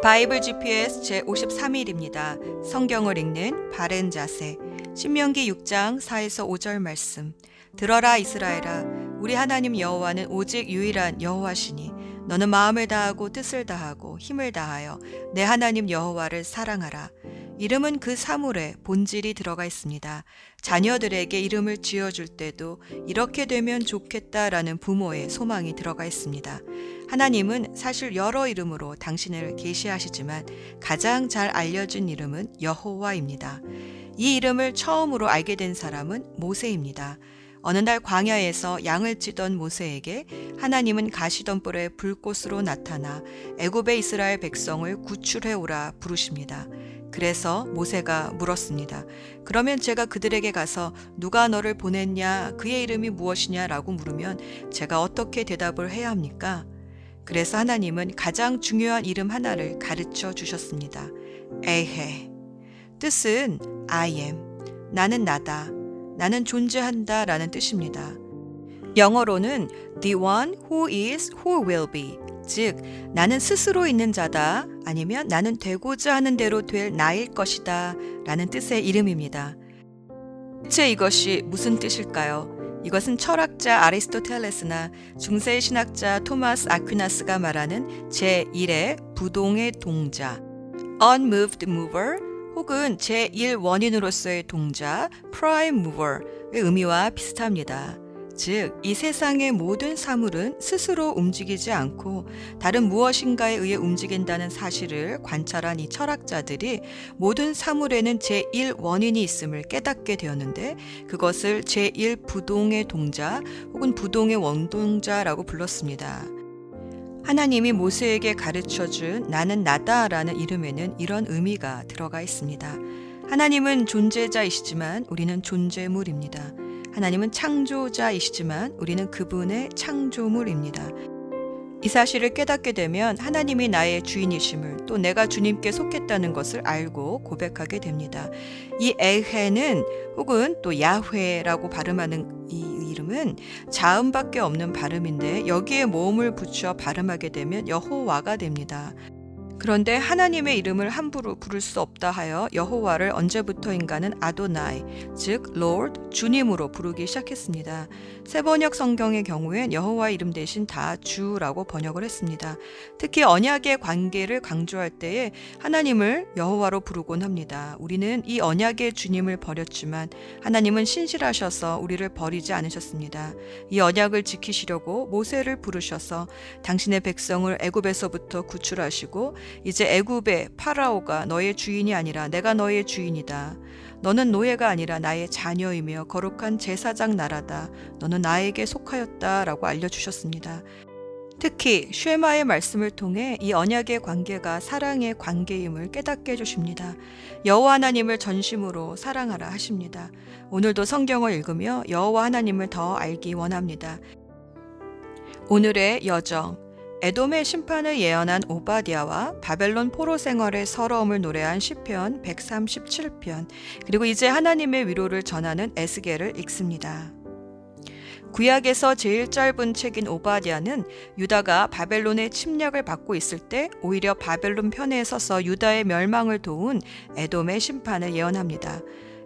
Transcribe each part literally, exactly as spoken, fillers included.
바이블 지피에스 제오십삼 일입니다. 성경을 읽는 바른 자세. 신명기 육 장 사에서 오 절 말씀. 들어라 이스라엘아, 우리 하나님 여호와는 오직 유일한 여호와시니 너는 마음을 다하고 뜻을 다하고 힘을 다하여 내 하나님 여호와를 사랑하라. 이름은 그 사물에 본질이 들어가 있습니다. 자녀들에게 이름을 지어줄 때도 이렇게 되면 좋겠다라는 부모의 소망이 들어가 있습니다. 하나님은 사실 여러 이름으로 당신을 계시하시지만 가장 잘 알려진 이름은 여호와입니다. 이 이름을 처음으로 알게 된 사람은 모세입니다. 어느 날 광야에서 양을 치던 모세에게 하나님은 가시덤 뿔의 불꽃으로 나타나 애굽의 이스라엘 백성을 구출해오라 부르십니다. 그래서 모세가 물었습니다. 그러면 제가 그들에게 가서 누가 너를 보냈냐, 그의 이름이 무엇이냐라고 물으면 제가 어떻게 대답을 해야 합니까? 그래서 하나님은 가장 중요한 이름 하나를 가르쳐 주셨습니다. 에헤. 뜻은 I am, 나는 나다, 나는 존재한다 라는 뜻입니다. 영어로는 the one who is who will be, 즉 나는 스스로 있는 자다, 아니면 나는 되고자 하는 대로 될 나일 것이다 라는 뜻의 이름입니다. 대체 이것이 무슨 뜻일까요? 이것은 철학자 아리스토텔레스나 중세 신학자 토마스 아퀴나스가 말하는 제일의 부동의 동자, Unmoved Mover, 혹은 제일 원인으로서의 동자, Prime Mover의 의미와 비슷합니다. 즉, 이 세상의 모든 사물은 스스로 움직이지 않고 다른 무엇인가에 의해 움직인다는 사실을 관찰한 이 철학자들이 모든 사물에는 제일 원인이 있음을 깨닫게 되었는데, 그것을 제일 부동의 동자 혹은 부동의 원동자라고 불렀습니다. 하나님이 모세에게 가르쳐준 나는 나다라는 이름에는 이런 의미가 들어가 있습니다. 하나님은 존재자이시지만 우리는 존재물입니다. 하나님은 창조자이시지만 우리는 그분의 창조물입니다. 이 사실을 깨닫게 되면 하나님이 나의 주인이심을, 또 내가 주님께 속했다는 것을 알고 고백하게 됩니다. 이 에헤는, 혹은 또 야훼라고 발음하는 이 이름은 자음밖에 없는 발음인데, 여기에 모음을 붙여 발음하게 되면 여호와가 됩니다. 그런데 하나님의 이름을 함부로 부를 수 없다 하여 여호와를 언제부터인가는 아도나이, 즉 Lord, 주님으로 부르기 시작했습니다. 세번역 성경의 경우엔 여호와 이름 대신 다 주라고 번역을 했습니다. 특히 언약의 관계를 강조할 때에 하나님을 여호와로 부르곤 합니다. 우리는 이 언약의 주님을 버렸지만 하나님은 신실하셔서 우리를 버리지 않으셨습니다. 이 언약을 지키시려고 모세를 부르셔서 당신의 백성을 애굽에서부터 구출하시고, 이제 애굽의 파라오가 너의 주인이 아니라 내가 너의 주인이다. 너는 노예가 아니라 나의 자녀이며 거룩한 제사장 나라다. 너는 나에게 속하였다 라고 알려주셨습니다. 특히 쉐마의 말씀을 통해 이 언약의 관계가 사랑의 관계임을 깨닫게 해주십니다. 여호와 하나님을 전심으로 사랑하라 하십니다. 오늘도 성경을 읽으며 여호와 하나님을 더 알기 원합니다. 오늘의 여정. 에돔의 심판을 예언한 오바디아와 바벨론 포로 생활의 서러움을 노래한 시편 백삼십칠 편, 그리고 이제 하나님의 위로를 전하는 에스겔을 읽습니다. 구약에서 제일 짧은 책인 오바디아는 유다가 바벨론의 침략을 받고 있을 때 오히려 바벨론 편에 서서 유다의 멸망을 도운 에돔의 심판을 예언합니다.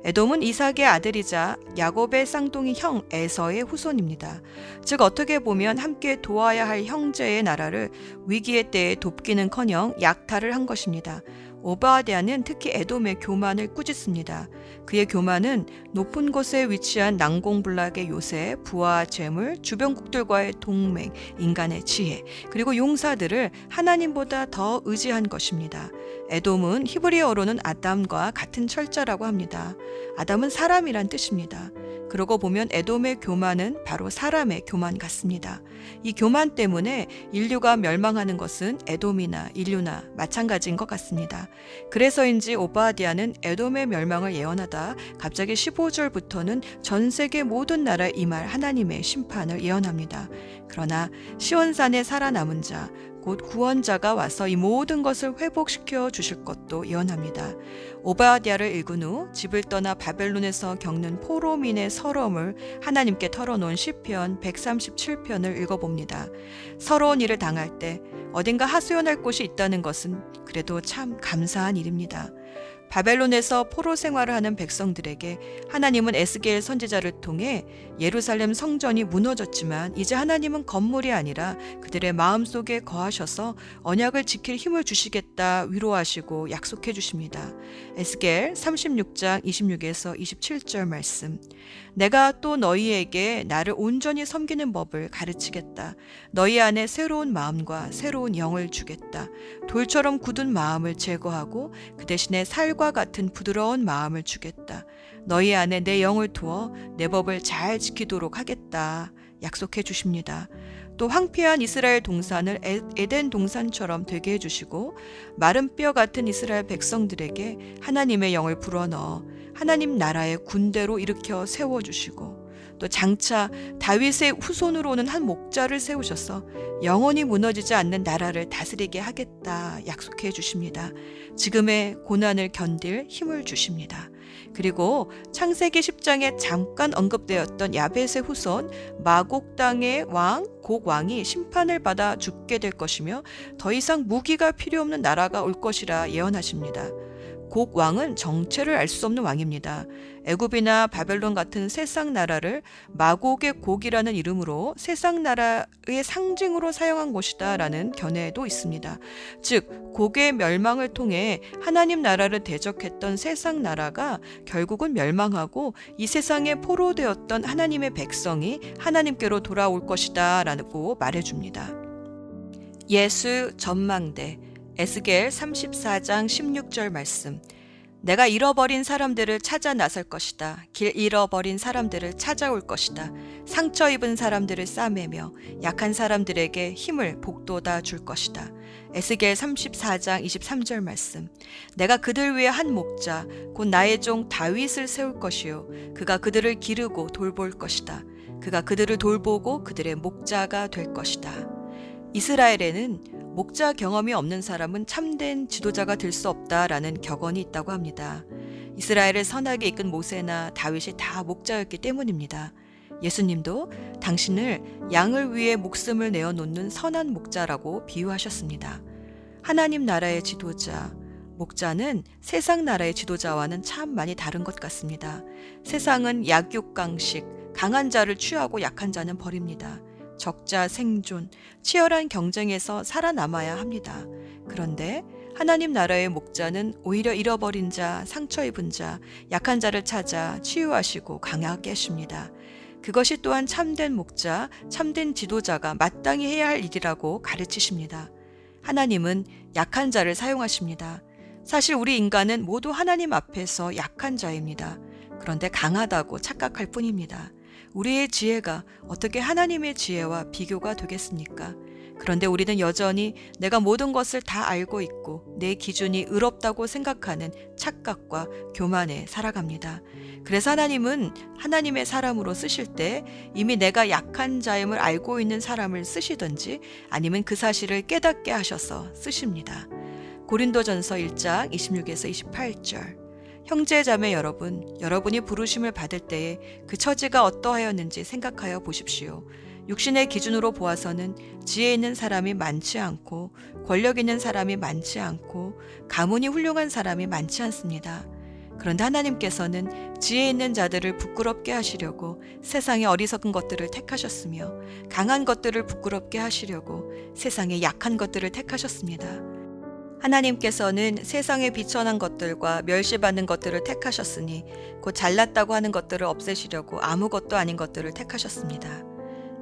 에돔은 이삭의 아들이자 야곱의 쌍둥이 형 에서의 후손입니다. 즉 어떻게 보면 함께 도와야 할 형제의 나라를 위기의 때에 돕기는커녕 약탈을 한 것입니다. 오바디아는 특히 에돔의 교만을 꾸짖습니다. 그의 교만은 높은 곳에 위치한 난공불락의 요셉, 부와 재물, 주변국들과의 동맹, 인간의 지혜, 그리고 용사들을 하나님보다 더 의지한 것입니다. 에돔은 히브리어로는 아담과 같은 철자라고 합니다. 아담은 사람이란 뜻입니다. 그러고 보면 에돔의 교만은 바로 사람의 교만 같습니다. 이 교만 때문에 인류가 멸망하는 것은 에돔이나 인류나 마찬가지인 것 같습니다. 그래서인지 오바디아는 에돔의 멸망을 예언하다 갑자기 십오 절부터는 전 세계 모든 나라에 임할 하나님의 심판을 예언합니다. 그러나 시온산에 살아남은 자, 곧 구원자가 와서 이 모든 것을 회복시켜 주실 것도 예언합니다. 오바디아를 읽은 후 집을 떠나 바벨론에서 겪는 포로민의 서러움을 하나님께 털어놓은 시편 백삼십칠 편을 읽어봅니다. 서러운 일을 당할 때 어딘가 하소연할 곳이 있다는 것은 그래도 참 감사한 일입니다. 바벨론에서 포로 생활을 하는 백성들에게 하나님은 에스겔 선지자를 통해 예루살렘 성전이 무너졌지만 이제 하나님은 건물이 아니라 그들의 마음속에 거하셔서 언약을 지킬 힘을 주시겠다 위로하시고 약속해 주십니다. 에스겔 삼십육 장 이십육에서 이십칠 절 말씀. 내가 또 너희에게 나를 온전히 섬기는 법을 가르치겠다. 너희 안에 새로운 마음과 새로운 영을 주겠다. 돌처럼 굳은 마음을 제거하고 그 대신에 살과 같은 부드러운 마음을 주겠다. 너희 안에 내 영을 두어 내 법을 잘 지키도록 하겠다. 약속해 주십니다. 또 황폐한 이스라엘 동산을 에덴 동산처럼 되게 해주시고 마른 뼈 같은 이스라엘 백성들에게 하나님의 영을 불어넣어 하나님 나라의 군대로 일으켜 세워주시고 또 장차 다윗의 후손으로는 한 목자를 세우셔서 영원히 무너지지 않는 나라를 다스리게 하겠다 약속해 주십니다. 지금의 고난을 견딜 힘을 주십니다. 그리고 창세기 십 장에 잠깐 언급되었던 야벳의 후손 마곡 땅의 왕 곡 왕이 심판을 받아 죽게 될 것이며 더 이상 무기가 필요 없는 나라가 올 것이라 예언하십니다. 곡 왕은 정체를 알 수 없는 왕입니다. 애굽이나 바벨론 같은 세상 나라를 마곡의 곡이라는 이름으로 세상 나라의 상징으로 사용한 것이다라는 견해도 있습니다. 즉 곡의 멸망을 통해 하나님 나라를 대적했던 세상 나라가 결국은 멸망하고 이 세상에 포로되었던 하나님의 백성이 하나님께로 돌아올 것이다라고 말해줍니다. 예수 전망대 에스겔 삼십사 장 십육 절 말씀. 내가 잃어버린 사람들을 찾아 나설 것이다. 길 잃어버린 사람들을 찾아올 것이다. 상처 입은 사람들을 싸매며 약한 사람들에게 힘을 북돋아 줄 것이다. 에스겔 삼십사 장 이십삼 절 말씀. 내가 그들 위에 한 목자 곧 나의 종 다윗을 세울 것이요 그가 그들을 기르고 돌볼 것이다. 그가 그들을 돌보고 그들의 목자가 될 것이다. 이스라엘에는 목자 경험이 없는 사람은 참된 지도자가 될 수 없다라는 격언이 있다고 합니다. 이스라엘을 선하게 이끈 모세나 다윗이 다 목자였기 때문입니다. 예수님도 당신을 양을 위해 목숨을 내어놓는 선한 목자라고 비유하셨습니다. 하나님 나라의 지도자, 목자는 세상 나라의 지도자와는 참 많이 다른 것 같습니다. 세상은 약육강식, 강한 자를 취하고 약한 자는 버립니다. 적자 생존, 치열한 경쟁에서 살아남아야 합니다. 그런데 하나님 나라의 목자는 오히려 잃어버린 자, 상처 입은 자, 약한 자를 찾아 치유하시고 강하게 하십니다. 그것이 또한 참된 목자, 참된 지도자가 마땅히 해야 할 일이라고 가르치십니다. 하나님은 약한 자를 사용하십니다. 사실 우리 인간은 모두 하나님 앞에서 약한 자입니다. 그런데 강하다고 착각할 뿐입니다. 우리의 지혜가 어떻게 하나님의 지혜와 비교가 되겠습니까? 그런데 우리는 여전히 내가 모든 것을 다 알고 있고 내 기준이 의롭다고 생각하는 착각과 교만에 살아갑니다. 그래서 하나님은 하나님의 사람으로 쓰실 때 이미 내가 약한 자임을 알고 있는 사람을 쓰시든지 아니면 그 사실을 깨닫게 하셔서 쓰십니다. 고린도전서 일 장 이십육에서 이십팔 절. 형제자매 여러분, 여러분이 부르심을 받을 때에 그 처지가 어떠하였는지 생각하여 보십시오. 육신의 기준으로 보아서는 지혜 있는 사람이 많지 않고 권력 있는 사람이 많지 않고 가문이 훌륭한 사람이 많지 않습니다. 그런데 하나님께서는 지혜 있는 자들을 부끄럽게 하시려고 세상의 어리석은 것들을 택하셨으며 강한 것들을 부끄럽게 하시려고 세상의 약한 것들을 택하셨습니다. 하나님께서는 세상에 비천한 것들과 멸시받는 것들을 택하셨으니 곧 잘났다고 하는 것들을 없애시려고 아무것도 아닌 것들을 택하셨습니다.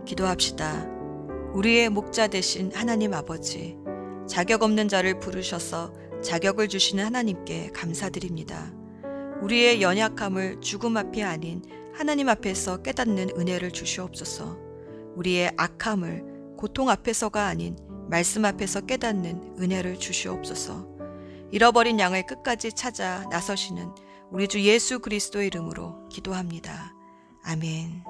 기도합시다. 우리의 목자 되신 하나님 아버지, 자격 없는 자를 부르셔서 자격을 주시는 하나님께 감사드립니다. 우리의 연약함을 죽음 앞이 아닌 하나님 앞에서 깨닫는 은혜를 주시옵소서. 우리의 악함을 고통 앞에서가 아닌 말씀 앞에서 깨닫는 은혜를 주시옵소서. 잃어버린 양을 끝까지 찾아 나서시는 우리 주 예수 그리스도의 이름으로 기도합니다. 아멘.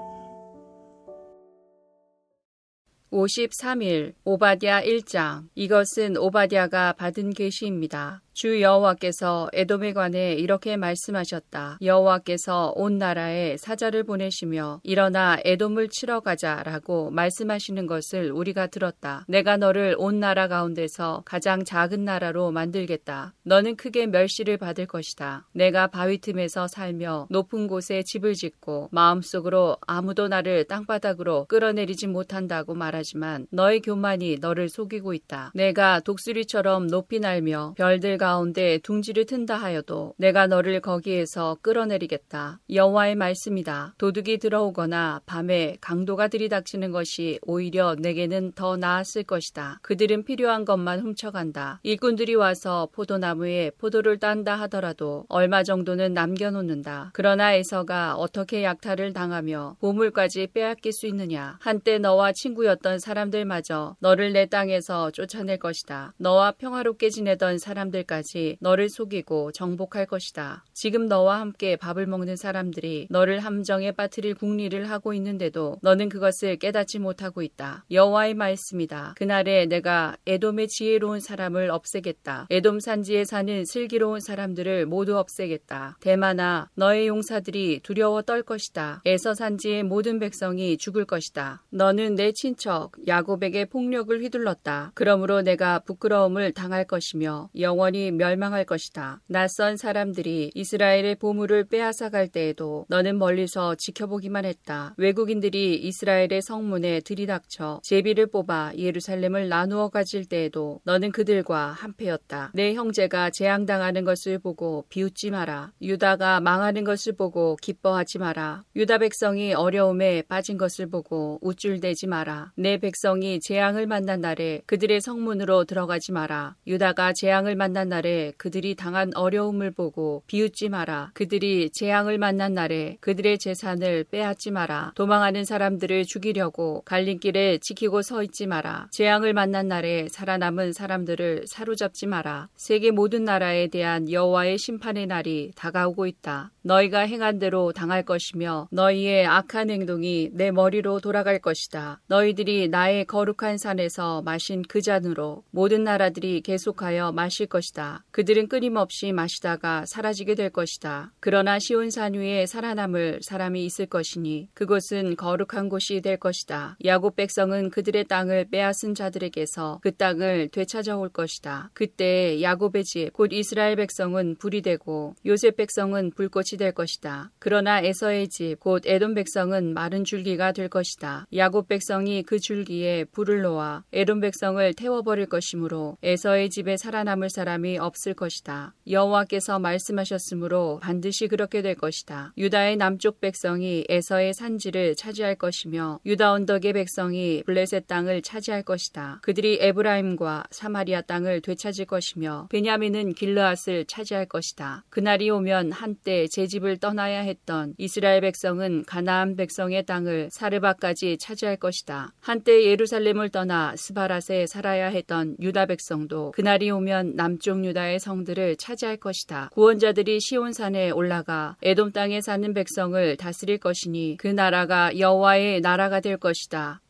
오십삼 일 오바디아 일 장. 이것은 오바디아가 받은 계시입니다. 주 여호와께서 에돔에 관해 이렇게 말씀하셨다. 여호와께서 온 나라에 사자를 보내시며 일어나 에돔을 치러 가자라고 말씀하시는 것을 우리가 들었다. 내가 너를 온 나라 가운데서 가장 작은 나라로 만들겠다. 너는 크게 멸시를 받을 것이다. 내가 바위 틈에서 살며 높은 곳에 집을 짓고 마음속으로 아무도 나를 땅바닥으로 끌어내리지 못한다고 말하지만 너의 교만이 너를 속이고 있다. 내가 독수리처럼 높이 날며 별들 가운데 둥지를 튼다 하여도 내가 너를 거기에서 끌어내리겠다. 여호와의 말씀이다. 도둑이 들어오거나 밤에 강도가 들이닥치는 것이 오히려 내게는 더 나았을 것이다. 그들은 필요한 것만 훔쳐간다. 일꾼들이 와서 포도나무에 포도를 딴다 하더라도 얼마 정도는 남겨놓는다. 그러나 에서가 어떻게 약탈을 당하며 보물까지 빼앗길 수 있느냐. 한때 너와 친구였던 사람들마저 너를 내 땅에서 쫓아낼 것이다. 너와 평화롭게 지내던 사람들까지 너를 속이고 정복할 것이다. 지금 너와 함께 밥을 먹는 사람들이 너를 함정에 빠뜨릴 궁리를 하고 있는데도 너는 그것을 깨닫지 못하고 있다. 여호와의 말씀이다. 그날에 내가 에돔의 지혜로운 사람을 없애겠다. 에돔 산지에 사는 슬기로운 사람들을 모두 없애겠다. 대만아, 너의 용사들이 두려워 떨 것이다. 에서 산지의 모든 백성이 죽을 것이다. 너는 내 친척 야곱에게 폭력을 휘둘렀다. 그러므로 내가 부끄러움을 당할 것이며 영원히 멸망할 것이다. 낯선 사람들이 이스라엘의 보물을 빼앗아갈 때에도 너는 멀리서 지켜보기만 했다. 외국인들이 이스라엘의 성문에 들이닥쳐 제비를 뽑아 예루살렘을 나누어 가질 때에도 너는 그들과 한패였다. 내 형제가 재앙당하는 것을 보고 비웃지 마라. 유다가 망하는 것을 보고 기뻐하지 마라. 유다 백성이 어려움에 빠진 것을 보고 우쭐대지 마라. 내 백성이 재앙을 만난 날에 그들의 성문으로 들어가지 마라. 유다가 재앙을 만난 날에 그들이 당한 어려움을 보고 비웃지 마라. 그들이 재앙을 만난 날에 그들의 재산을 빼앗지 마라. 도망하는 사람들을 죽이려고 갈림길에 지키고 서 있지 마라. 재앙을 만난 날에 살아남은 사람들을 사로잡지 마라. 세계 모든 나라에 대한 여호와의 심판의 날이 다가오고 있다. 너희가 행한 대로 당할 것이며 너희의 악한 행동이 내 머리로 돌아갈 것이다. 너희들이 나의 거룩한 산에서 마신 그 잔으로 모든 나라들이 계속하여 마실 것이다. 그들은 끊임없이 마시다가 사라지게 될 것이다. 그러나 시온산 위에 살아남을 사람이 있을 것이니 그곳은 거룩한 곳이 될 것이다. 야곱 백성은 그들의 땅을 빼앗은 자들에게서 그 땅을 되찾아올 것이다. 그때 야곱의 집 곧 이스라엘 백성은 불이 되고 요셉 백성은 불꽃이 될 것이다. 그러나 에서의 집 곧 에돔 백성은 마른 줄기가 될 것이다. 야곱 백성이 그 줄기에 불을 놓아 에돔 백성을 태워버릴 것이므로 에서의 집에 살아남을 사람이 없을 것이다. 여호와께서 말씀하셨으므로 반드시 그렇게 될 것이다. 유다의 남쪽 백성이 에서의 산지를 차지할 것이며 유다 언덕의 백성이 블레셋 땅을 차지할 것이다. 그들이 에브라임과 사마리아 땅을 되찾을 것이며 베냐민은 길르앗을 차지할 것이다. 그날이 오면 한때 제 집을 떠나야 했던 이스라엘 백성은 가나안 백성의 땅을 사르바까지 차지할 것이다. 한때 예루살렘을 떠나 스바랏에 살아야 했던 유다 백성도 그날이 오면 남쪽 유다의 성들을 차지할 것이다. 구원자들이 시온산에 올라가 에돔 땅에 사는 백성을 다스릴 것이니 그 나라가 여호와의 나라가 될 것이다.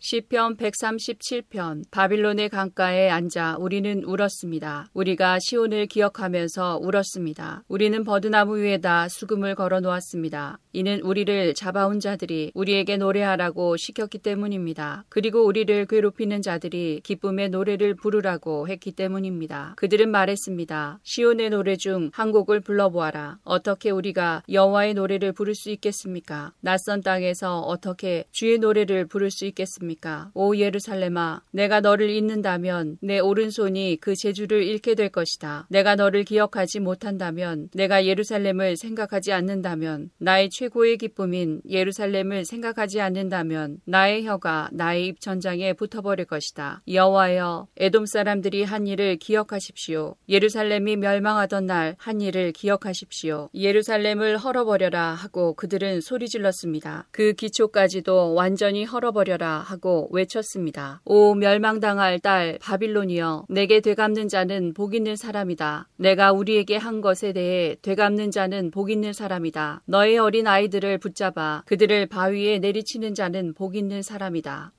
시편 백삼십칠 편. 바빌론의 강가에 앉아 우리는 울었습니다. 우리가 시온을 기억하면서 울었습니다. 우리는 버드나무 위에다 수금을 걸어 놓았습니다. 이는 우리를 잡아온 자들이 우리에게 노래하라고 시켰기 때문입니다. 그리고 우리를 괴롭히는 자들이 기쁨의 노래를 부르라고 했기 때문입니다. 그들은 말했습니다. 시온의 노래 중 한 곡을 불러보아라. 어떻게 우리가 여호와의 노래를 부를 수 있겠습니까? 낯선 땅에서 어떻게 주의 노래를 부를 수 있겠습니까? 오 예루살렘아, 내가 너를 잊는다면 내 오른손이 그 재주를 잃게 될 것이다. 내가 너를 기억하지 못한다면, 내가 예루살렘을 생각하지 않는다면, 나의 최고의 기쁨인 예루살렘을 생각하지 않는다면 나의 혀가 나의 입 전장에 붙어버릴 것이다. 여호와여, 에돔 사람들이 한 일을 기억하십시오. 예루살렘이 멸망하던 날 한 일을 기억하십시오. 예루살렘을 헐어버려라 하고 그들은 소리 질렀습니다. 그 기초까지도 완전히 헐어버려라 하고 외쳤습니다. 오 멸망당할 딸 바빌론이여, 내게 되갚는 자는 복 있는 사람이다. 내가 우리에게 한 것에 대해 되갚는 자는 복 있는 사람이다. 너의 어린 아이들을 붙잡아 그들을 바위에 내리치는 자는 복 있는 사람이다.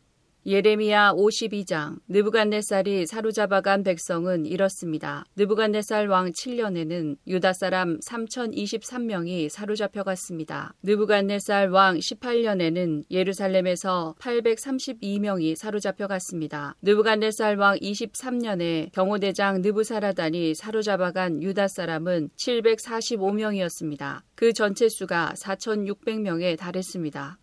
예레미야 오십이 장. 느부갓네살이 사로잡아간 백성은 이렇습니다. 느부갓네살 왕 칠 년에는 유다 사람 삼천이십삼 명이 사로잡혀갔습니다. 느부갓네살 왕 십팔 년에는 예루살렘에서 팔백삼십이 명이 사로잡혀갔습니다. 느부갓네살 왕 이십삼 년에 경호대장 느부사라단이 사로잡아간 유다 사람은 칠백사십오 명이었습니다. 그 전체 수가 사천육백 명에 달했습니다.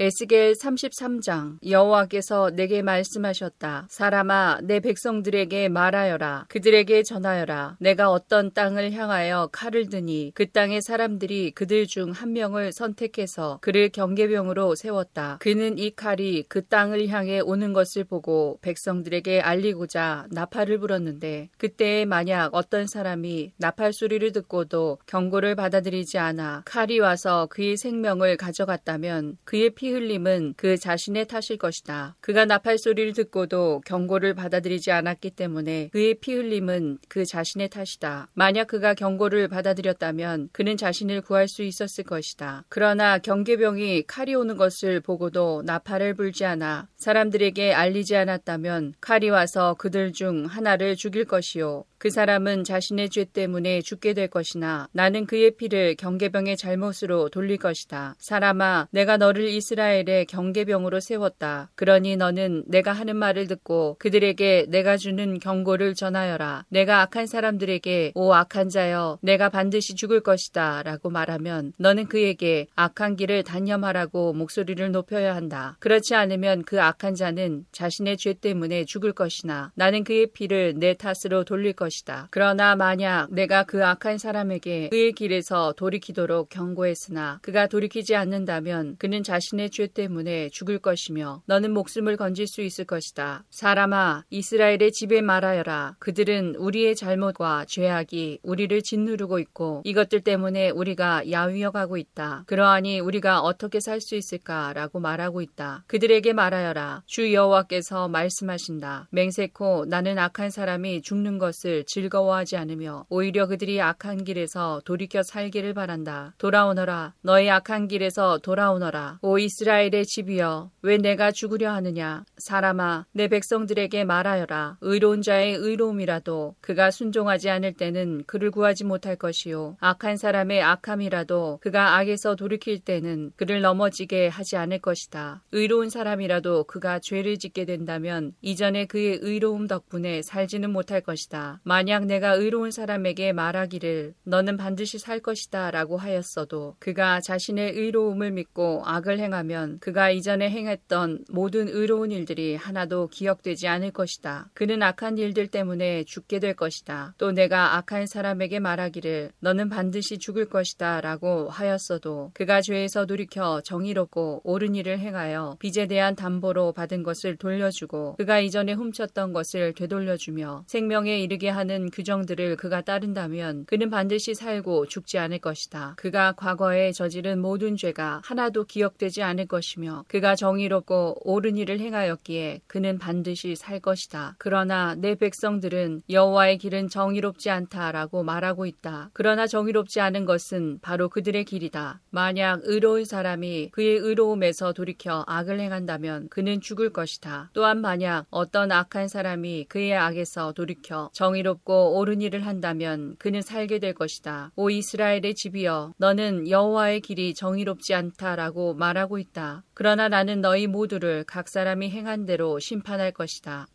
에스겔 삼십삼 장. 여호와께서 내게 말씀하셨다. 사람아, 내 백성들에게 말하여라. 그들에게 전하여라. 내가 어떤 땅을 향하여 칼을 드니 그 땅의 사람들이 그들 중 한 명을 선택해서 그를 경계병으로 세웠다. 그는 이 칼이 그 땅을 향해 오는 것을 보고 백성들에게 알리고자 나팔을 불었는데, 그때에 만약 어떤 사람이 나팔 소리를 듣고도 경고를 받아들이지 않아 칼이 와서 그의 생명을 가져갔다면 그의 피 흘림은 그 자신의 탓일 것이다. 그가 나팔 소리를 듣고도 경고를 받아들이지 않았기 때문에 그의 피 흘림은 그 자신의 탓이다. 만약 그가 경고를 받아들였다면 그는 자신을 구할 수 있었을 것이다. 그러나 경계병이 칼이 오는 것을 보고도 나팔을 불지 않아 사람들에게 알리지 않았다면 칼이 와서 그들 중 하나를 죽일 것이요, 그 사람은 자신의 죄 때문에 죽게 될 것이나 나는 그의 피를 경계병의 잘못으로 돌릴 것이다. 사람아, 내가 너를 이스라엘의 경계병으로 세웠다. 그러니 너는 내가 하는 말을 듣고 그들에게 내가 주는 경고를 전하여라. 내가 악한 사람들에게 오 악한 자여, 내가 반드시 죽을 것이다 라고 말하면 너는 그에게 악한 길을 단념하라고 목소리를 높여야 한다. 그렇지 않으면 그 악한 자는 자신의 죄 때문에 죽을 것이나 나는 그의 피를 내 탓으로 돌릴 것이다. 그러나 만약 내가 그 악한 사람에게 그의 길에서 돌이키도록 경고했으나 그가 돌이키지 않는다면 그는 자신의 죄 때문에 죽을 것이며 너는 목숨을 건질 수 있을 것이다. 사람아, 이스라엘의 집에 말하여라. 그들은 우리의 잘못과 죄악이 우리를 짓누르고 있고 이것들 때문에 우리가 야위어가고 있다. 그러하니 우리가 어떻게 살 수 있을까라고 말하고 있다. 그들에게 말하여라. 주 여호와께서 말씀하신다. 맹세코 나는 악한 사람이 죽는 것을 즐거워하지 않으며 오히려 그들이 악한 길에서 돌이켜 살기를 바란다. 돌아오너라. 너의 악한 길에서 돌아오너라. 오 이스라엘의 집이여, 왜 내가 죽으려 하느냐. 사람아, 내 백성들에게 말하여라. 의로운 자의 의로움이라도 그가 순종하지 않을 때는 그를 구하지 못할 것이요, 악한 사람의 악함이라도 그가 악에서 돌이킬 때는 그를 넘어지게 하지 않을 것이다. 의로운 사람이라도 그가 죄를 짓게 된다면 이전에 그의 의로움 덕분에 살지는 못할 것이다. 만약 내가 의로운 사람에게 말하기를 너는 반드시 살 것이다 라고 하였어도 그가 자신의 의로움을 믿고 악을 행하면 그가 이전에 행했던 모든 의로운 일들이 하나도 기억되지 않을 것이다. 그는 악한 일들 때문에 죽게 될 것이다. 또 내가 악한 사람에게 말하기를 너는 반드시 죽을 것이다 라고 하였어도 그가 죄에서 돌이켜 정의롭고 옳은 일을 행하여 빚에 대한 담보로 받은 것을 돌려주고 그가 이전에 훔쳤던 것을 되돌려주며 생명에 이르게 하는 규정들을 그가 따른다면 그는 반드시 살고 죽지 않을 것이다. 그가 과거에 저지른 모든 죄가 하나도 기억되지 않을 것이며 그가 정의롭고 옳은 일을 행하였기에 그는 반드시 살 것이다. 그러나 내 백성들은 여호와의 길은 정의롭지 않다라고 말하고 있다. 그러나 정의롭지 않은 것은 바로 그들의 길이다. 만약 의로운 사람이 그의 의로움에서 돌이켜 악을 행한다면 그는 죽을 것이다. 또한 만약 어떤 악한 사람이 그의 악에서 돌이켜 정의롭고 옳은 일을 한다면 그는 살게 될 것이다. 오 이스라엘의 집이여, 너는 여호와의 길이 정의롭지 않다라고 말하고 있다. 그러나 나는 너희 모두를 각 사람이 행한 대로 심판할 것이다.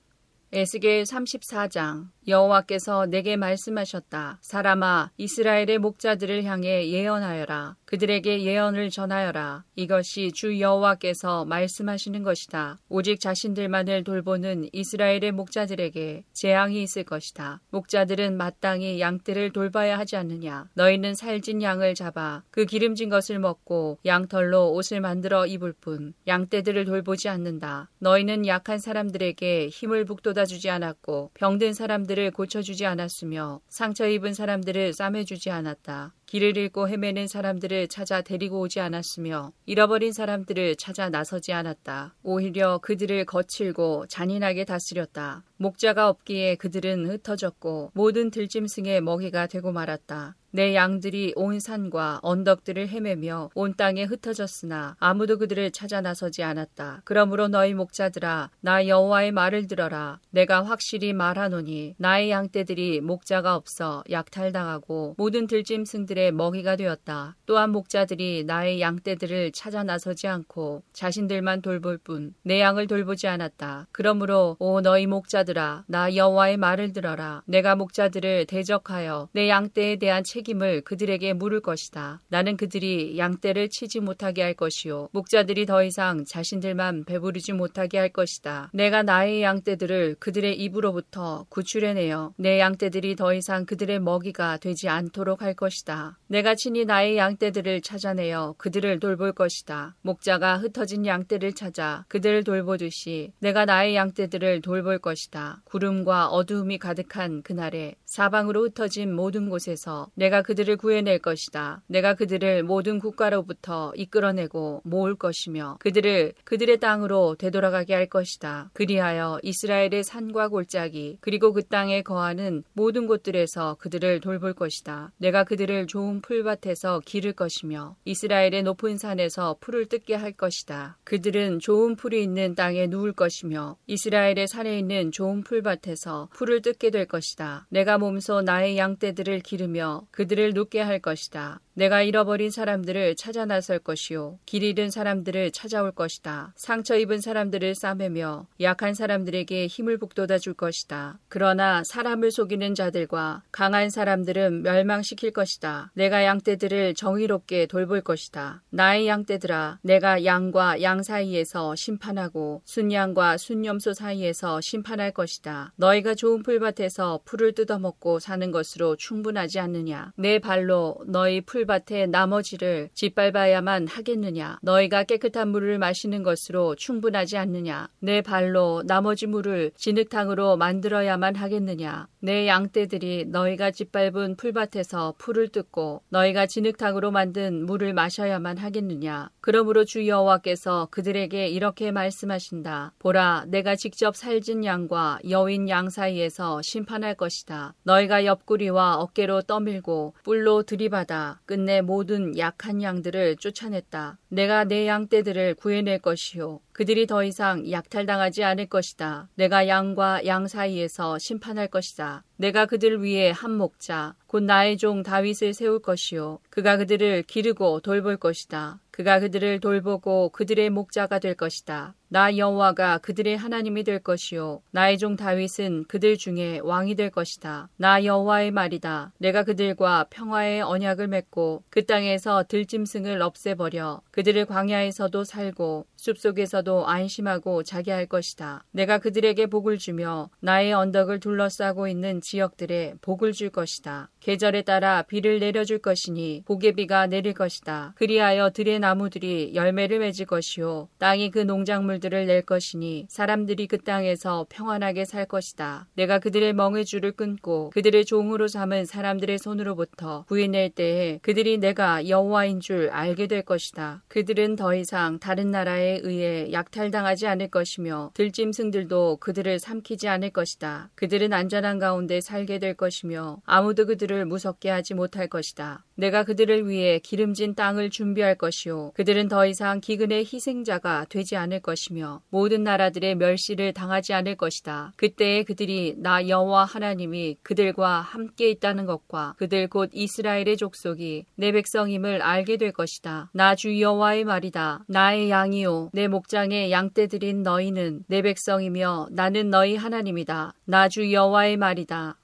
에스겔 삼십사 장. 여호와께서 내게 말씀하셨다. 사람아, 이스라엘의 목자들을 향해 예언하여라. 그들에게 예언을 전하여라. 이것이 주 여호와께서 말씀하시는 것이다. 오직 자신들만을 돌보는 이스라엘의 목자들에게 재앙이 있을 것이다. 목자들은 마땅히 양떼를 돌봐야 하지 않느냐. 너희는 살찐 양을 잡아 그 기름진 것을 먹고 양털로 옷을 만들어 입을 뿐 양떼들을 돌보지 않는다. 너희는 약한 사람들에게 힘을 북돋아주지 않았고 병든 사람들을 고쳐주지 않았으며 상처 입은 사람들을 싸매주지 않았다. 길을 잃고 헤매는 사람들을 찾아 데리고 오지 않았으며 잃어버린 사람들을 찾아 나서지 않았다. 오히려 그들을 거칠고 잔인하게 다스렸다. 목자가 없기에 그들은 흩어졌고 모든 들짐승의 먹이가 되고 말았다. 내 양들이 온 산과 언덕들을 헤매며 온 땅에 흩어졌으나 아무도 그들을 찾아 나서지 않았다. 그러므로 너희 목자들아 나 여호와의 말을 들어라. 내가 확실히 말하노니 나의 양떼들이 목자가 없어 약탈당하고 모든 들짐승들의 먹이가 되었다. 또한 목자들이 나의 양떼들을 찾아 나서지 않고 자신들만 돌볼 뿐 내 양을 돌보지 않았다. 그러므로 오 너희 목자들아 나 여호와의 말을 들어라. 내가 목자들을 대적하여 내 양떼에 대한 책임을 그들에게 물을 것이다. 나는 그들이 양떼를 치지 못하게 할 것이요 목자들이 더 이상 자신들만 배부르지 못하게 할 것이다. 내가 나의 양떼들을 그들의 입으로부터 구출해내어 내 양떼들이 더 이상 그들의 먹이가 되지 않도록 할 것이다. 내가 친히 나의 양떼들을 찾아내어 그들을 돌볼 것이다. 목자가 흩어진 양떼를 찾아 그들을 돌보듯이 내가 나의 양떼들을 돌볼 것이다. 구름과 어두움이 가득한 그날에 사방으로 흩어진 모든 곳에서 내가 그들을 구해낼 것이다. 내가 그들을 모든 국가로부터 이끌어내고 모을 것이며 그들을 그들의 땅으로 되돌아가게 할 것이다. 그리하여 이스라엘의 산과 골짜기 그리고 그 땅에 거하는 모든 곳들에서 그들을 돌볼 것이다. 내가 그들을 좋은 풀밭에서 기를 것이며 이스라엘의 높은 산에서 풀을 뜯게 할 것이다. 그들은 좋은 풀이 있는 땅에 누울 것이며 이스라엘의 산에 있는 좋은 풀밭에서 풀을 뜯게 될 것이다. 내가 몸소 나의 양떼들을 기르며 그들을 눕게 할 것이다. 내가 잃어버린 사람들을 찾아 나설 것이요 길 잃은 사람들을 찾아올 것이다. 상처 입은 사람들을 싸매며 약한 사람들에게 힘을 북돋아 줄 것이다. 그러나 사람을 속이는 자들과 강한 사람들은 멸망시킬 것이다. 내가 양떼들을 정의롭게 돌볼 것이다. 나의 양떼들아 내가 양과 양 사이에서 심판하고 순양과 순염소 사이에서 심판할 것이다. 너희가 좋은 풀밭에서 풀을 뜯어먹고 사는 것으로 충분하지 않느냐. 내 발로 너희 풀 밭의 나머지를 짓밟아야만 하겠느냐. 너희가 깨끗한 물을 마시는 것으로 충분하지 않느냐. 내 발로 나머지 물을 진흙탕으로 만들어야만 하겠느냐. 내 양떼들이 너희가 짓밟은 풀밭에서 풀을 뜯고 너희가 진흙탕으로 만든 물을 마셔야만 하겠느냐. 그러므로 주 여호와께서 그들에게 이렇게 말씀하신다. 보라 내가 직접 살진 양과 여인 양 사이에서 심판할 것이다. 너희가 옆구리와 어깨로 떠밀고 뿔로 들이받아 끝내 모든 약한 양들을 쫓아냈다. 내가 내 양떼들을 구해낼 것이요 그들이 더 이상 약탈당하지 않을 것이다. 내가 양과 양 사이에서 심판할 것이다. 내가 그들 위에 한 목자, 곧 나의 종 다윗을 세울 것이요. 그가 그들을 기르고 돌볼 것이다. 그가 그들을 돌보고 그들의 목자가 될 것이다. 나 여호와가 그들의 하나님이 될 것이요. 나의 종 다윗은 그들 중에 왕이 될 것이다. 나 여호와의 말이다. 내가 그들과 평화의 언약을 맺고 그 땅에서 들짐승을 없애버려 그들을 광야에서도 살고 숲속에서도 안심하고 자게 할 것이다. 내가 그들에게 복을 주며 나의 언덕을 둘러싸고 있는 지역들에 복을 줄 것이다. 계절에 따라 비를 내려줄 것이니 복의 비가 내릴 것이다. 그리하여 들의 나무들이 열매를 맺을 것이요 땅이 그 농작물들을 낼 것이니 사람들이 그 땅에서 평안하게 살 것이다. 내가 그들의 멍에줄을 끊고 그들의 종으로 삼은 사람들의 손으로부터 구해낼 때에 그들이 내가 여호와인 줄 알게 될 것이다. 그들은 더 이상 다른 나라의 의해 약탈당하지 않을 것이며 들짐승들도 그들을 삼키지 않을 것이다. 그들은 안전한 가운데 살게 될 것이며 아무도 그들을 무섭게 하지 못할 것이다. 내가 그들을 위해 기름진 땅을 준비할 것이요 그들은 더 이상 기근의 희생자가 되지 않을 것이며 모든 나라들의 멸시를 당하지 않을 것이다. 그때에 그들이 나 여호와 하나님이 그들과 함께 있다는 것과 그들 곧 이스라엘의 족속이 내 백성임을 알게 될 것이다. 나 주 여호와의 말이다. 나의 양이요 내 목장의 양떼들인 너희는 내 백성이며 나는 너희 하나님이다. 나 주 여호와의 말이다.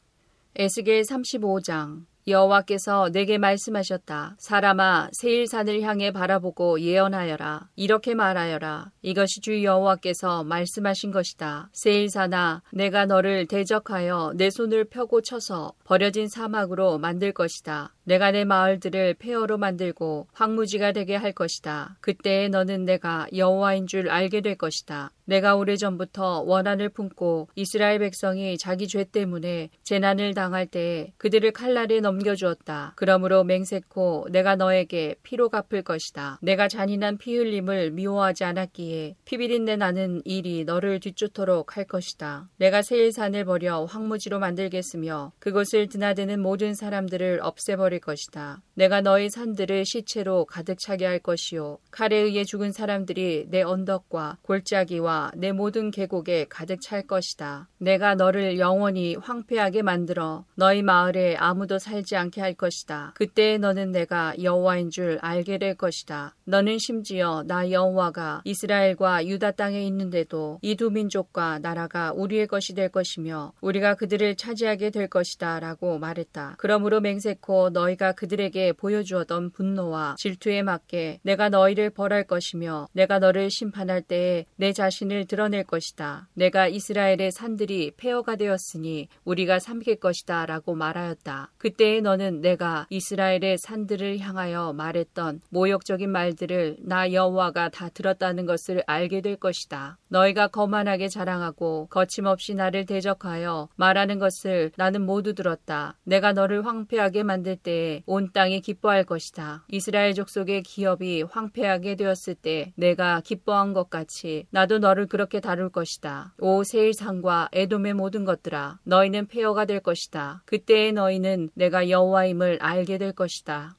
에스겔 삼십오 장. 여호와께서 내게 말씀하셨다. 사람아 세일산을 향해 바라보고 예언하여라. 이렇게 말하여라. 이것이 주 여호와께서 말씀하신 것이다. 세일산아 내가 너를 대적하여 내 손을 펴고 쳐서 버려진 사막으로 만들 것이다. 내가 내 마을들을 폐허로 만들고 황무지가 되게 할 것이다. 그때에 너는 내가 여호와인 줄 알게 될 것이다. 내가 오래전부터 원한을 품고 이스라엘 백성이 자기 죄 때문에 재난을 당할 때에 그들을 칼날에 넘겨주었다. 그러므로 맹세코 내가 너에게 피로 갚을 것이다. 내가 잔인한 피 흘림을 미워하지 않았기에 피비린내 나는 일이 너를 뒤쫓도록 할 것이다. 내가 세일산을 버려 황무지로 만들겠으며 그곳을 드나드는 모든 사람들을 없애버릴 것이다. 내가 너의 산들을 시체로 가득 차게 할 것이요 칼에 의해 죽은 사람들이 내 언덕과 골짜기와 내 모든 계곡에 가득 찰 것이다. 내가 너를 영원히 황폐하게 만들어 너희 마을에 아무도 살지 않게 할 것이다. 그때 너는 내가 여호와인 줄 알게 될 것이다. 너는 심지어 나 여호와가 이스라엘과 유다 땅에 있는데도 이 두 민족과 나라가 우리의 것이 될 것이며 우리가 그들을 차지하게 될 것이다 라고 말했다. 그러므로 맹세코 너희가 그들에게 보여주었던 분노와 질투에 맞게 내가 너희를 벌할 것이며 내가 너를 심판할 때에 내 자신 신을 드러낼 것이다. 내가 이스라엘의 산들이 폐허가 되었으니 우리가 삼킬 것이다 라고 말하였다. 그때에 너는 내가 이스라엘의 산들을 향하여 말했던 모욕적인 말들을 나 여호와가 다 들었다는 것을 알게 될 것이다. 너희가 거만하게 자랑하고 거침없이 나를 대적하여 말하는 것을 나는 모두 들었다. 내가 너를 황폐하게 만들 때에 온 땅이 기뻐할 것이다. 이스라엘 족속의 기업이 황폐하게 되었을 때 내가 기뻐한 것 같이 나도 너를 그렇게 다룰 것이다. 오 세일산과 에돔의 모든 것들아, 너희는 폐허가 될 것이다. 그때에 너희는 내가 여호와임을 알게 될 것이다.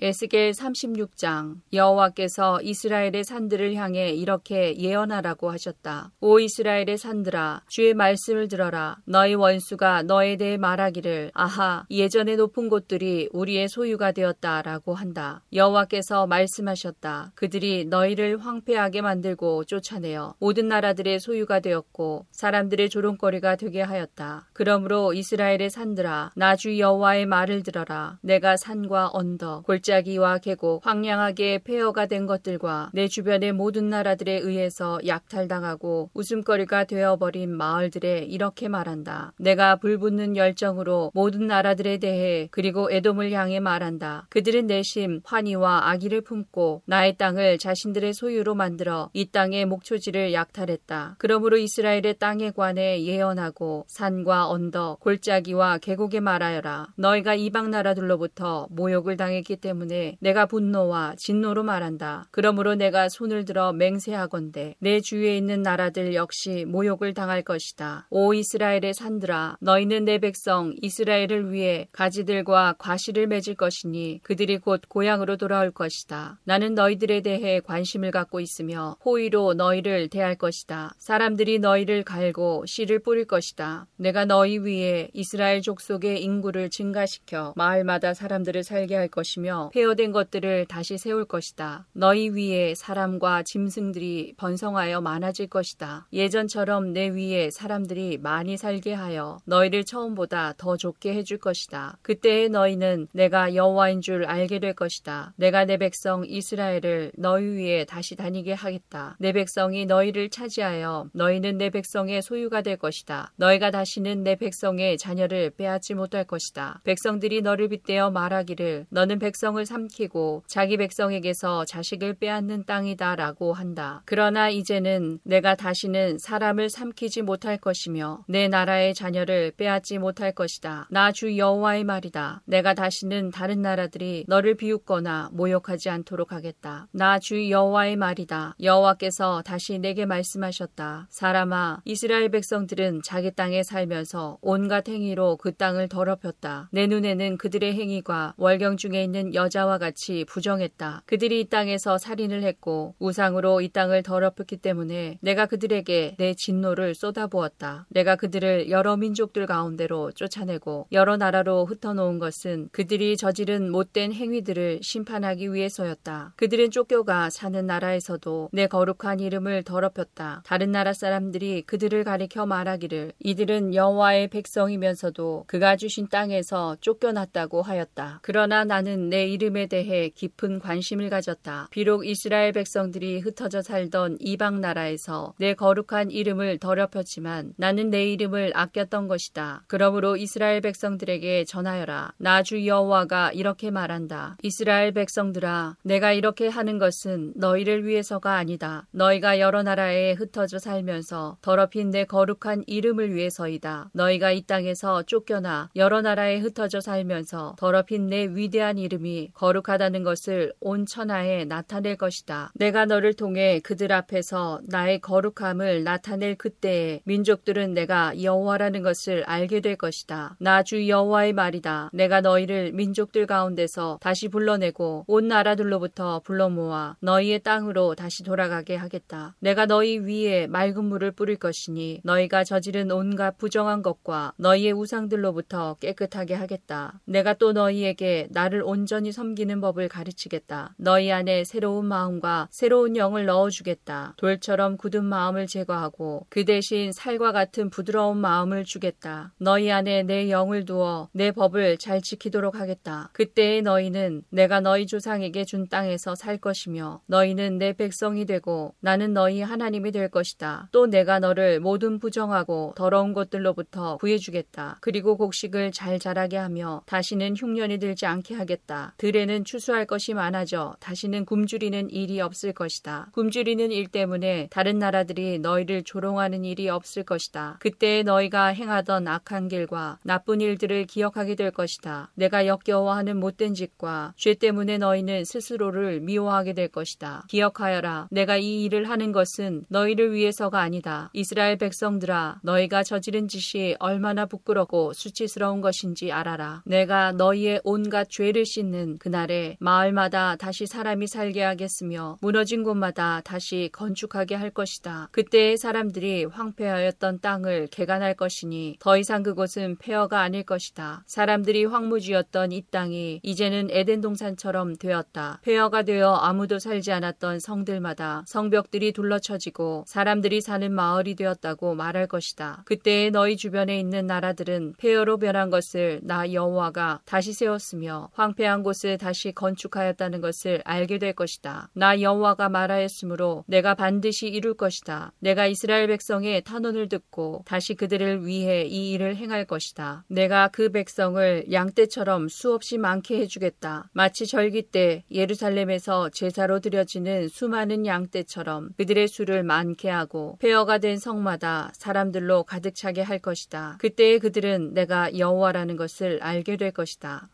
에스겔 삼십육 장. 여호와께서 이스라엘의 산들을 향해 이렇게 예언하라고 하셨다. 오 이스라엘의 산들아, 주의 말씀을 들어라. 너희 원수가 너에 대해 말하기를 아하 예전에 높은 곳들이 우리의 소유가 되었다라고 한다. 여호와께서 말씀하셨다. 그들이 너희를 황폐하게 만들고 쫓아내어 모든 나라들의 소유가 되었고 사람들의 조롱거리가 되게 하였다. 그러므로 이스라엘의 산들아, 나 주 여호와의 말을 들어라. 내가 산과 언덕 골짜기 골짜기와 계곡, 황량하게 폐허가 된 것들과 내 주변의 모든 나라들에 의해서 약탈당하고 웃음거리가 되어버린 마을들에 이렇게 말한다. 내가 불붙는 열정으로 모든 나라들에 대해 그리고 에돔을 향해 말한다. 그들은 내심 환희와 악의를 품고 나의 땅을 자신들의 소유로 만들어 이 땅의 목초지를 약탈했다. 그러므로 이스라엘의 땅에 관해 예언하고 산과 언덕, 골짜기와 계곡에 말하여라. 너희가 이방 나라들로부터 모욕을 당했기 때문에 때문에 내가 분노와 진노로 말한다. 그러므로 내가 손을 들어 맹세하건대 내 주위에 있는 나라들 역시 모욕을 당할 것이다. 오 이스라엘의 산들아, 너희는 내 백성 이스라엘을 위해 가지들과 과실을 맺을 것이니 그들이 곧 고향으로 돌아올 것이다. 나는 너희들에 대해 관심을 갖고 있으며 호의로 너희를 대할 것이다. 사람들이 너희를 갈고 씨를 뿌릴 것이다. 내가 너희 위에 이스라엘 족속의 인구를 증가시켜 마을마다 사람들을 살게 할 것이며 폐허된 것들을 다시 세울 것이다. 너희 위에 사람과 짐승들이 번성하여 많아질 것이다. 예전처럼 내 위에 사람들이 많이 살게 하여 너희를 처음보다 더 좋게 해줄 것이다. 그때에 너희는 내가 여호와인 줄 알게 될 것이다. 내가 내 백성 이스라엘을 너희 위에 다시 다니게 하겠다. 내 백성이 너희를 차지하여 너희는 내 백성의 소유가 될 것이다. 너희가 다시는 내 백성의 자녀를 빼앗지 못할 것이다. 백성들이 너를 빗대어 말하기를 너는 백성 을 삼키고 자기 백성에게서 자식을 빼앗는 땅이다 라고 한다. 그러나 이제는 내가 다시는 사람을 삼키지 못할 것이며 내 나라의 자녀를 빼앗지 못할 것이다. 나 주 여호와의 말이다. 내가 다시는 다른 나라들이 너를 비웃거나 모욕하지 않도록 하겠다. 나 주 여호와의 말이다. 여호와께서 다시 내게 말씀하셨다. 사람아, 이스라엘 백성들은 자기 땅에 살면서 온갖 행위로 그 땅을 더럽혔다. 내 눈에는 그들의 행위가 월경 중에 있는 여자와 같이 부정했다. 그들이 이 땅에서 살인을 했고 우상으로 이 땅을 더럽혔기 때문에 내가 그들에게 내 진노를 쏟아부었다. 내가 그들을 여러 민족들 가운데로 쫓아내고 여러 나라로 흩어놓은 것은 그들이 저지른 못된 행위들을 심판하기 위해서였다. 그들은 쫓겨가 사는 나라에서도 내 거룩한 이름을 더럽혔다. 다른 나라 사람들이 그들을 가리켜 말하기를 이들은 여호와의 백성이면서도 그가 주신 땅에서 쫓겨났다고 하였다. 그러나 나는 내 이름에 대해 깊은 관심을 가졌다. 비록 이스라엘 백성들이 흩어져 살던 이방 나라에서 내 거룩한 이름을 더럽혔지만 나는 내 이름을 아꼈던 것이다. 그러므로 이스라엘 백성들에게 전하여라. 나 주 여호와가 이렇게 말한다. 이스라엘 백성들아, 내가 이렇게 하는 것은 너희를 위해서가 아니다. 너희가 여러 나라에 흩어져 살면서 더럽힌 내 거룩한 이름을 위해서이다. 너희가 이 땅에서 쫓겨나 여러 나라에 흩어져 살면서 더럽힌 내 위대한 이름이 거룩하다는 것을 온 천하에 나타낼 것이다. 내가 너를 통해 그들 앞에서 나의 거룩함을 나타낼 그때에 민족들은 내가 여호와라는 것을 알게 될 것이다. 나 주 여호와의 말이다. 내가 너희를 민족들 가운데서 다시 불러내고 온 나라들로부터 불러모아 너희의 땅으로 다시 돌아가게 하겠다. 내가 너희 위에 맑은 물을 뿌릴 것이니 너희가 저지른 온갖 부정한 것과 너희의 우상들로부터 깨끗하게 하겠다. 내가 또 너희에게 나를 온전히 섬기는 법을 가르치겠다. 너희 안에 새로운 마음과 새로운 영을 넣어주겠다. 돌처럼 굳은 마음을 제거하고 그 대신 살과 같은 부드러운 마음을 주겠다. 너희 안에 내 영을 두어 내 법을 잘 지키도록 하겠다. 그때에 너희는 내가 너희 조상에게 준 땅에서 살 것이며 너희는 내 백성이 되고 나는 너희 하나님이 될 것이다. 또 내가 너를 모든 부정하고 더러운 것들로부터 구해주겠다. 그리고 곡식을 잘 자라게 하며 다시는 흉년이 들지 않게 하겠다. 들에는 추수할 것이 많아져 다시는 굶주리는 일이 없을 것이다. 굶주리는 일 때문에 다른 나라들이 너희를 조롱하는 일이 없을 것이다. 그때에 너희가 행하던 악한 길과 나쁜 일들을 기억하게 될 것이다. 내가 역겨워하는 못된 짓과 죄 때문에 너희는 스스로를 미워하게 될 것이다. 기억하여라. 내가 이 일을 하는 것은 너희를 위해서가 아니다. 이스라엘 백성들아, 너희가 저지른 짓이 얼마나 부끄럽고 수치스러운 것인지 알아라. 내가 너희의 온갖 죄를 씻는 그날에 마을마다 다시 사람이 살게 하겠으며 무너진 곳마다 다시 건축하게 할 것이다. 그때의 사람들이 황폐하였던 땅을 개간할 것이니 더 이상 그곳은 폐허가 아닐 것이다. 사람들이 황무지였던 이 땅이 이제는 에덴 동산처럼 되었다. 폐허가 되어 아무도 살지 않았던 성들마다 성벽들이 둘러쳐지고 사람들이 사는 마을이 되었다고 말할 것이다. 그때에 너희 주변에 있는 나라들은 폐허로 변한 것을 나 여호와가 다시 세웠으며 황폐한 곳을 다시 건축하였다는 것을 알게 될 것이다. 나 여호와가 말하였으므로 내가 반드시 이룰 것이다. 내가 이스라엘 백성의 탄원을 듣고 다시 그들을 위해 이 일을 행할 것이다. 내가 그 백성을 양떼처럼 수없이 많게 해주겠다. 마치 절기 때 예루살렘에서 제사로 드려지는 수많은 양떼처럼 그들의 수를 많게 하고 폐허가 된 성마다 사람들로 가득 차게 할 것이다. 그때의 그들은 내가 여호와라는 것을 알게 될 것이다.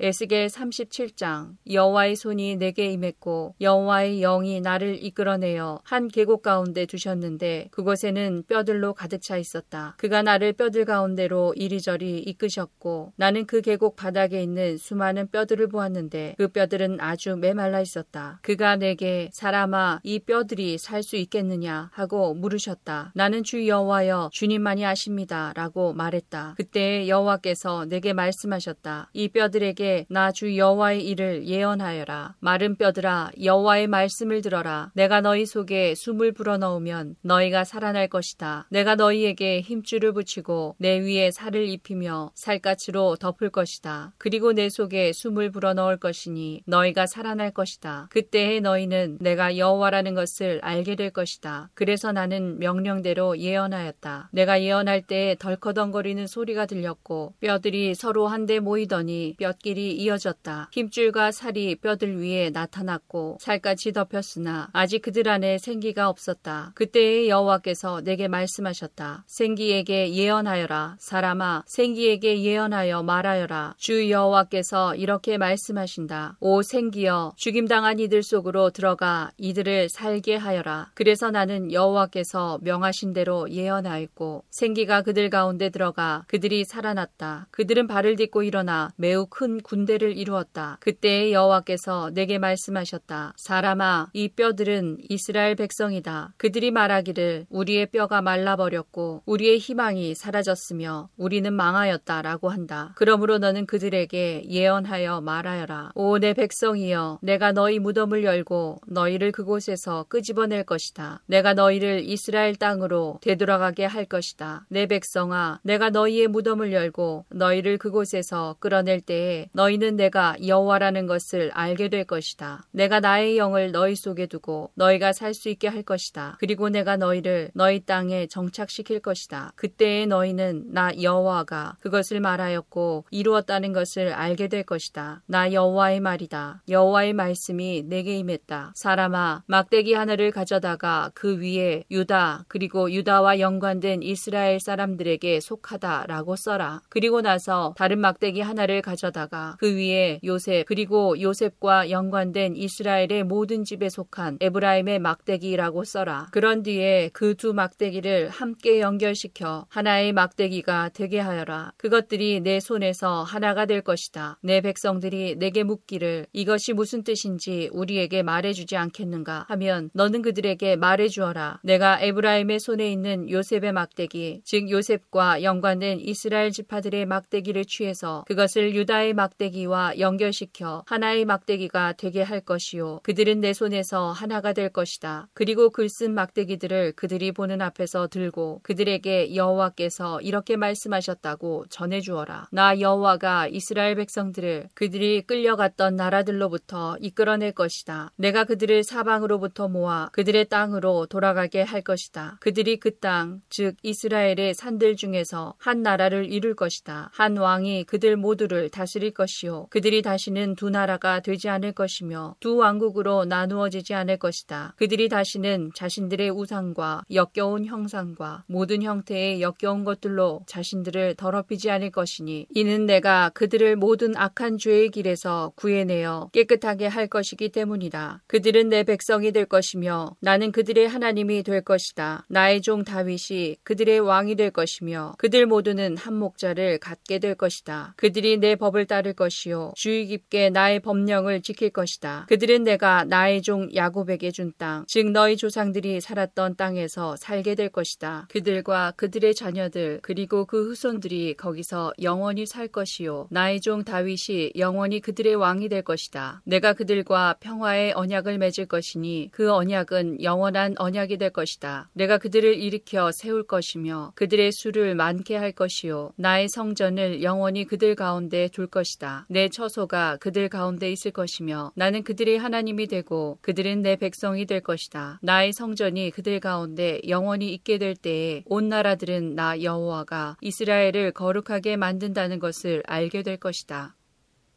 에스겔 삼십칠 장. 여호와의 손이 내게 임했고 여호와의 영이 나를 이끌어내어 한 계곡 가운데 두셨는데 그곳에는 뼈들로 가득 차 있었다. 그가 나를 뼈들 가운데로 이리저리 이끄셨고 나는 그 계곡 바닥에 있는 수많은 뼈들을 보았는데 그 뼈들은 아주 메말라 있었다. 그가 내게 사람아, 이 뼈들이 살 수 있겠느냐 하고 물으셨다. 나는 주 여호와여, 주님만이 아십니다 라고 말했다. 그때 여호와께서 내게 말씀하셨다. 이 뼈들에게 나 주 여호와의 일을 예언하여라. 마른 뼈들아, 여호와의 말씀을 들어라. 내가 너희 속에 숨을 불어넣으면 너희가 살아날 것이다. 내가 너희에게 힘줄을 붙이고 내 위에 살을 입히며 살갗으로 덮을 것이다. 그리고 내 속에 숨을 불어넣을 것이니 너희가 살아날 것이다. 그때에 너희는 내가 여호와라는 것을 알게 될 것이다. 그래서 나는 명령대로 예언하였다. 내가 예언할 때에 덜커덩거리는 소리가 들렸고 뼈들이 서로 한데 모이더니 뼈끼리 이어졌다. 힘줄과 살이 뼈들 위에 나타났고 살같이 덮였으나 아직 그들 안에 생기가 없었다. 그때에 여호와께서 내게 말씀하셨다. 생기에게 예언하여라. 사람아, 생기에게 예언하여 말하여라. 주 여호와께서 이렇게 말씀하신다. 오 생기여, 죽임당한 이들 속으로 들어가 이들을 살게 하여라. 그래서 나는 여호와께서 명하신 대로 예언하였고 생기가 그들 가운데 들어가 그들이 살아났다. 그들은 발을 딛고 일어나 매우 큰 군대를 이루었다. 그때에 여호와께서 내게 말씀하셨다. 사람아, 이 뼈들은 이스라엘 백성이다. 그들이 말하기를 우리의 뼈가 말라버렸고 우리의 희망이 사라졌으며 우리는 망하였다라고 한다. 그러므로 너는 그들에게 예언하여 말하여라. 오 내 백성이여, 내가 너희 무덤을 열고 너희를 그곳에서 끄집어낼 것이다. 내가 너희를 이스라엘 땅으로 되돌아가게 할 것이다. 내 백성아, 내가 너희의 무덤을 열고 너희를 그곳에서 끌어낼 때에 너희는 내가 여호와라는 것을 알게 될 것이다. 내가 나의 영을 너희 속에 두고 너희가 살 수 있게 할 것이다. 그리고 내가 너희를 너희 땅에 정착시킬 것이다. 그때에 너희는 나 여호와가 그것을 말하였고 이루었다는 것을 알게 될 것이다. 나 여호와의 말이다. 여호와의 말씀이 내게 임했다. 사람아, 막대기 하나를 가져다가 그 위에 유다 그리고 유다와 연관된 이스라엘 사람들에게 속하다라고 써라. 그리고 나서 다른 막대기 하나를 가져다가 그 위에 요셉 그리고 요셉과 연관된 이스라엘의 모든 집에 속한 에브라임의 막대기라고 써라. 그런 뒤에 그 두 막대기를 함께 연결시켜 하나의 막대기가 되게 하여라. 그것들이 내 손에서 하나가 될 것이다. 내 백성들이 내게 묻기를 이것이 무슨 뜻인지 우리에게 말해주지 않겠는가 하면 너는 그들에게 말해주어라. 내가 에브라임의 손에 있는 요셉의 막대기 즉 요셉과 연관된 이스라엘 지파들의 막대기를 취해서 그것을 유다의 막대기와 연결시켜 하나의 막대기가 되게 할 것이요 그들은 내 손에서 하나가 될 것이다. 그리고 글쓴 막대기들을 그들이 보는 앞에서 들고 그들에게 여호와께서 이렇게 말씀하셨다고 전해주어라. 나 여호와가 이스라엘 백성들을 그들이 끌려갔던 나라들로부터 이끌어낼 것이다. 내가 그들을 사방으로부터 모아 그들의 땅으로 돌아가게 할 것이다. 그들이 그 땅, 즉 이스라엘의 산들 중에서 한 나라를 이룰 것이다. 한 왕이 그들 모두를 다스릴 것이요 그들이 다시는 두 나라가 되지 않을 것이며 두 왕국으로 나누어지지 않을 것이다. 그들이 다시는 자신들의 우상과 역겨운 형상과 모든 형태의 역겨운 것들로 자신들을 더럽히지 않을 것이니 이는 내가 그들을 모든 악한 죄의 길에서 구해내어 깨끗하게 할 것이기 때문이다. 그들은 내 백성이 될 것이며 나는 그들의 하나님이 될 것이다. 나의 종 다윗이 그들의 왕이 될 것이며 그들 모두는 한 목자를 갖게 될 것이다. 그들이 내 법을 따를 것이요 주의 깊게 나의 법령을 지킬 것이다. 그들은 내가 나의 종 야곱에게 준 땅, 즉 너희 조상들이 살았던 땅에서 살게 될 것이다. 그들과 그들의 자녀들 그리고 그 후손들이 거기서 영원히 살 것이요 나의 종 다윗이 영원히 그들의 왕이 될 것이다. 내가 그들과 평화의 언약을 맺을 것이니 그 언약은 영원한 언약이 될 것이다. 내가 그들을 일으켜 세울 것이며 그들의 수를 많게 할 것이요 나의 성전을 영원히 그들 가운데 둘 것이다. 내 처소가 그들 가운데 있을 것이며 나는 그들의 하나님이 되고 그들은 내 백성이 될 것이다. 나의 성전이 그들 가운데 영원히 있게 될 때에 온 나라들은 나 여호와가 이스라엘을 거룩하게 만든다는 것을 알게 될 것이다.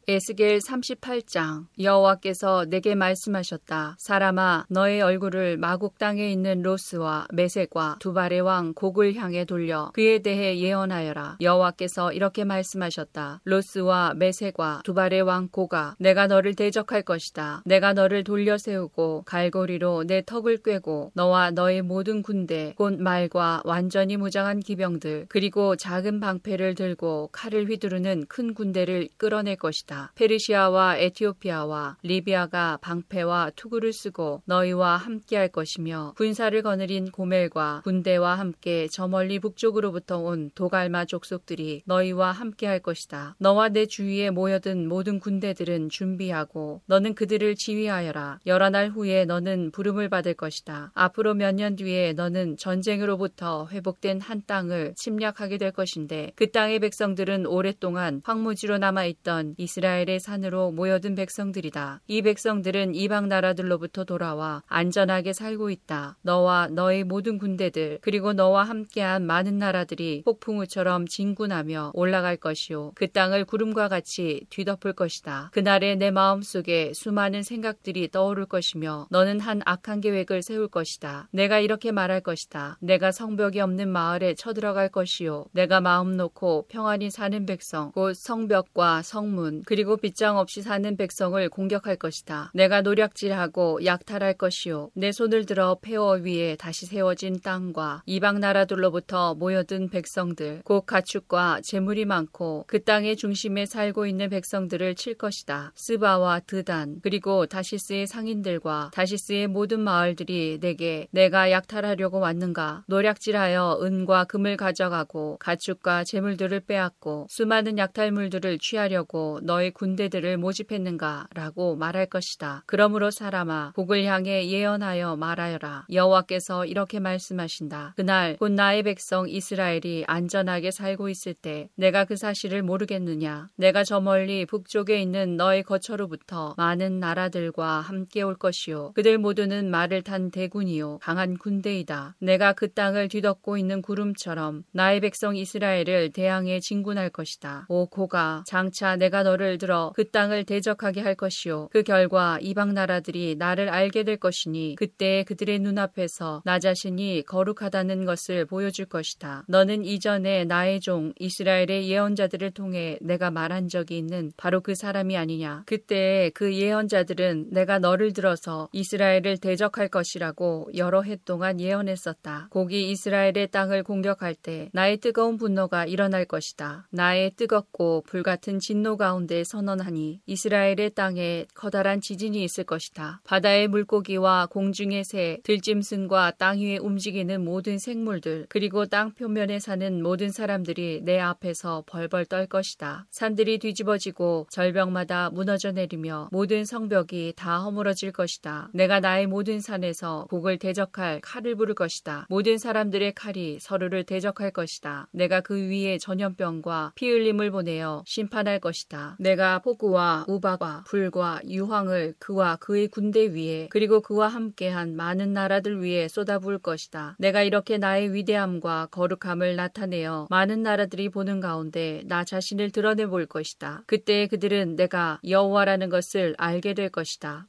에스겔 삼십팔 장. 여호와께서 내게 말씀하셨다. 사람아, 너의 얼굴을 마곡 땅에 있는 로스와 메섹과 두발의 왕 곡을 향해 돌려 그에 대해 예언하여라. 여호와께서 이렇게 말씀하셨다. 로스와 메섹과 두발의 왕 곡아, 내가 너를 대적할 것이다. 내가 너를 돌려 세우고 갈고리로 내 턱을 꿰고 너와 너의 모든 군대 곧 말과 완전히 무장한 기병들 그리고 작은 방패를 들고 칼을 휘두르는 큰 군대를 끌어낼 것이다. 페르시아와 에티오피아와 리비아가 방패와 투구를 쓰고 너희와 함께할 것이며 군사를 거느린 고멜과 군대와 함께 저 멀리 북쪽으로부터 온 도갈마 족속들이 너희와 함께할 것이다. 너와 내 주위에 모여든 모든 군대들은 준비하고 너는 그들을 지휘하여라. 여러 날 후에 너는 부름을 받을 것이다. 앞으로 몇 년 뒤에 너는 전쟁으로부터 회복된 한 땅을 침략하게 될 것인데 그 땅의 백성들은 오랫동안 황무지로 남아있던 이스라엘 이스라엘의 산으로 모여든 백성들이다. 이 백성들은 이방 나라들로부터 돌아와 안전하게 살고 있다. 너와 너의 모든 군대들 그리고 너와 함께한 많은 나라들이 폭풍우처럼 진군하며 올라갈 것이요 그 땅을 구름과 같이 뒤덮을 것이다. 그날에 내 마음속에 수많은 생각들이 떠오를 것이며 너는 한 악한 계획을 세울 것이다. 내가 이렇게 말할 것이다. 내가 성벽이 없는 마을에 쳐들어갈 것이요 내가 마음 놓고 평안히 사는 백성 곧 성벽과 성문 그리고 빗장 없이 사는 백성을 공격할 것이다. 내가 노략질하고 약탈할 것이요 내 손을 들어 폐허 위에 다시 세워진 땅과 이방 나라들로부터 모여든 백성들 곧 가축과 재물이 많고 그 땅의 중심에 살고 있는 백성들을 칠 것이다. 스바와 드단 그리고 다시스의 상인들과 다시스의 모든 마을들이 내게 내가 약탈하려고 왔는가 노략질하여 은과 금을 가져가고 가축과 재물들을 빼앗고 수많은 약탈물들을 취하려고 너 너의 군대들을 모집했는가 라고 말할 것이다. 그러므로 사람아, 복을 향해 예언하여 말하여라. 여호와께서 이렇게 말씀하신다. 그날 곧 나의 백성 이스라엘이 안전하게 살고 있을 때 내가 그 사실을 모르겠느냐. 내가 저 멀리 북쪽에 있는 너의 거처로부터 많은 나라들과 함께 올 것이요, 그들 모두는 말을 탄 대군이요 강한 군대이다. 내가 그 땅을 뒤덮고 있는 구름처럼 나의 백성 이스라엘을 대항해 진군할 것이다. 오 고가, 장차 내가 너를 들어 그 땅을 대적하게 할 것이요, 그 결과 이방 나라들이 나를 알게 될 것이니 그때 그들의 눈앞에서 나 자신이 거룩하다는 것을 보여줄 것이다. 너는 이전에 나의 종 이스라엘의 예언자들을 통해 내가 말한 적이 있는 바로 그 사람이 아니냐. 그때 그 예언자들은 내가 너를 들어서 이스라엘을 대적할 것이라고 여러 해 동안 예언했었다. 곡이 이스라엘의 땅을 공격할 때 나의 뜨거운 분노가 일어날 것이다. 나의 뜨겁고 불같은 진노 가운데 선언하니 이스라엘의 땅에 커다란 지진이 있을 것이다. 바다의 물고기와 공중의 새, 들짐승과 땅 위에 움직이는 모든 생물들, 그리고 땅 표면에 사는 모든 사람들이 내 앞에서 벌벌 떨 것이다. 산들이 뒤집어지고 절벽마다 무너져 내리며 모든 성벽이 다 허물어질 것이다. 내가 나의 모든 산에서 곡을 대적할 칼을 부를 것이다. 모든 사람들의 칼이 서로를 대적할 것이다. 내가 그 위에 전염병과 피 흘림을 보내어 심판할 것이다. 내가 폭우와 우박과 불과 유황을 그와 그의 군대 위에, 그리고 그와 함께한 많은 나라들 위에 쏟아부을 것이다. 내가 이렇게 나의 위대함과 거룩함을 나타내어 많은 나라들이 보는 가운데 나 자신을 드러내 볼 것이다. 그때 그들은 내가 여호와라는 것을 알게 될 것이다.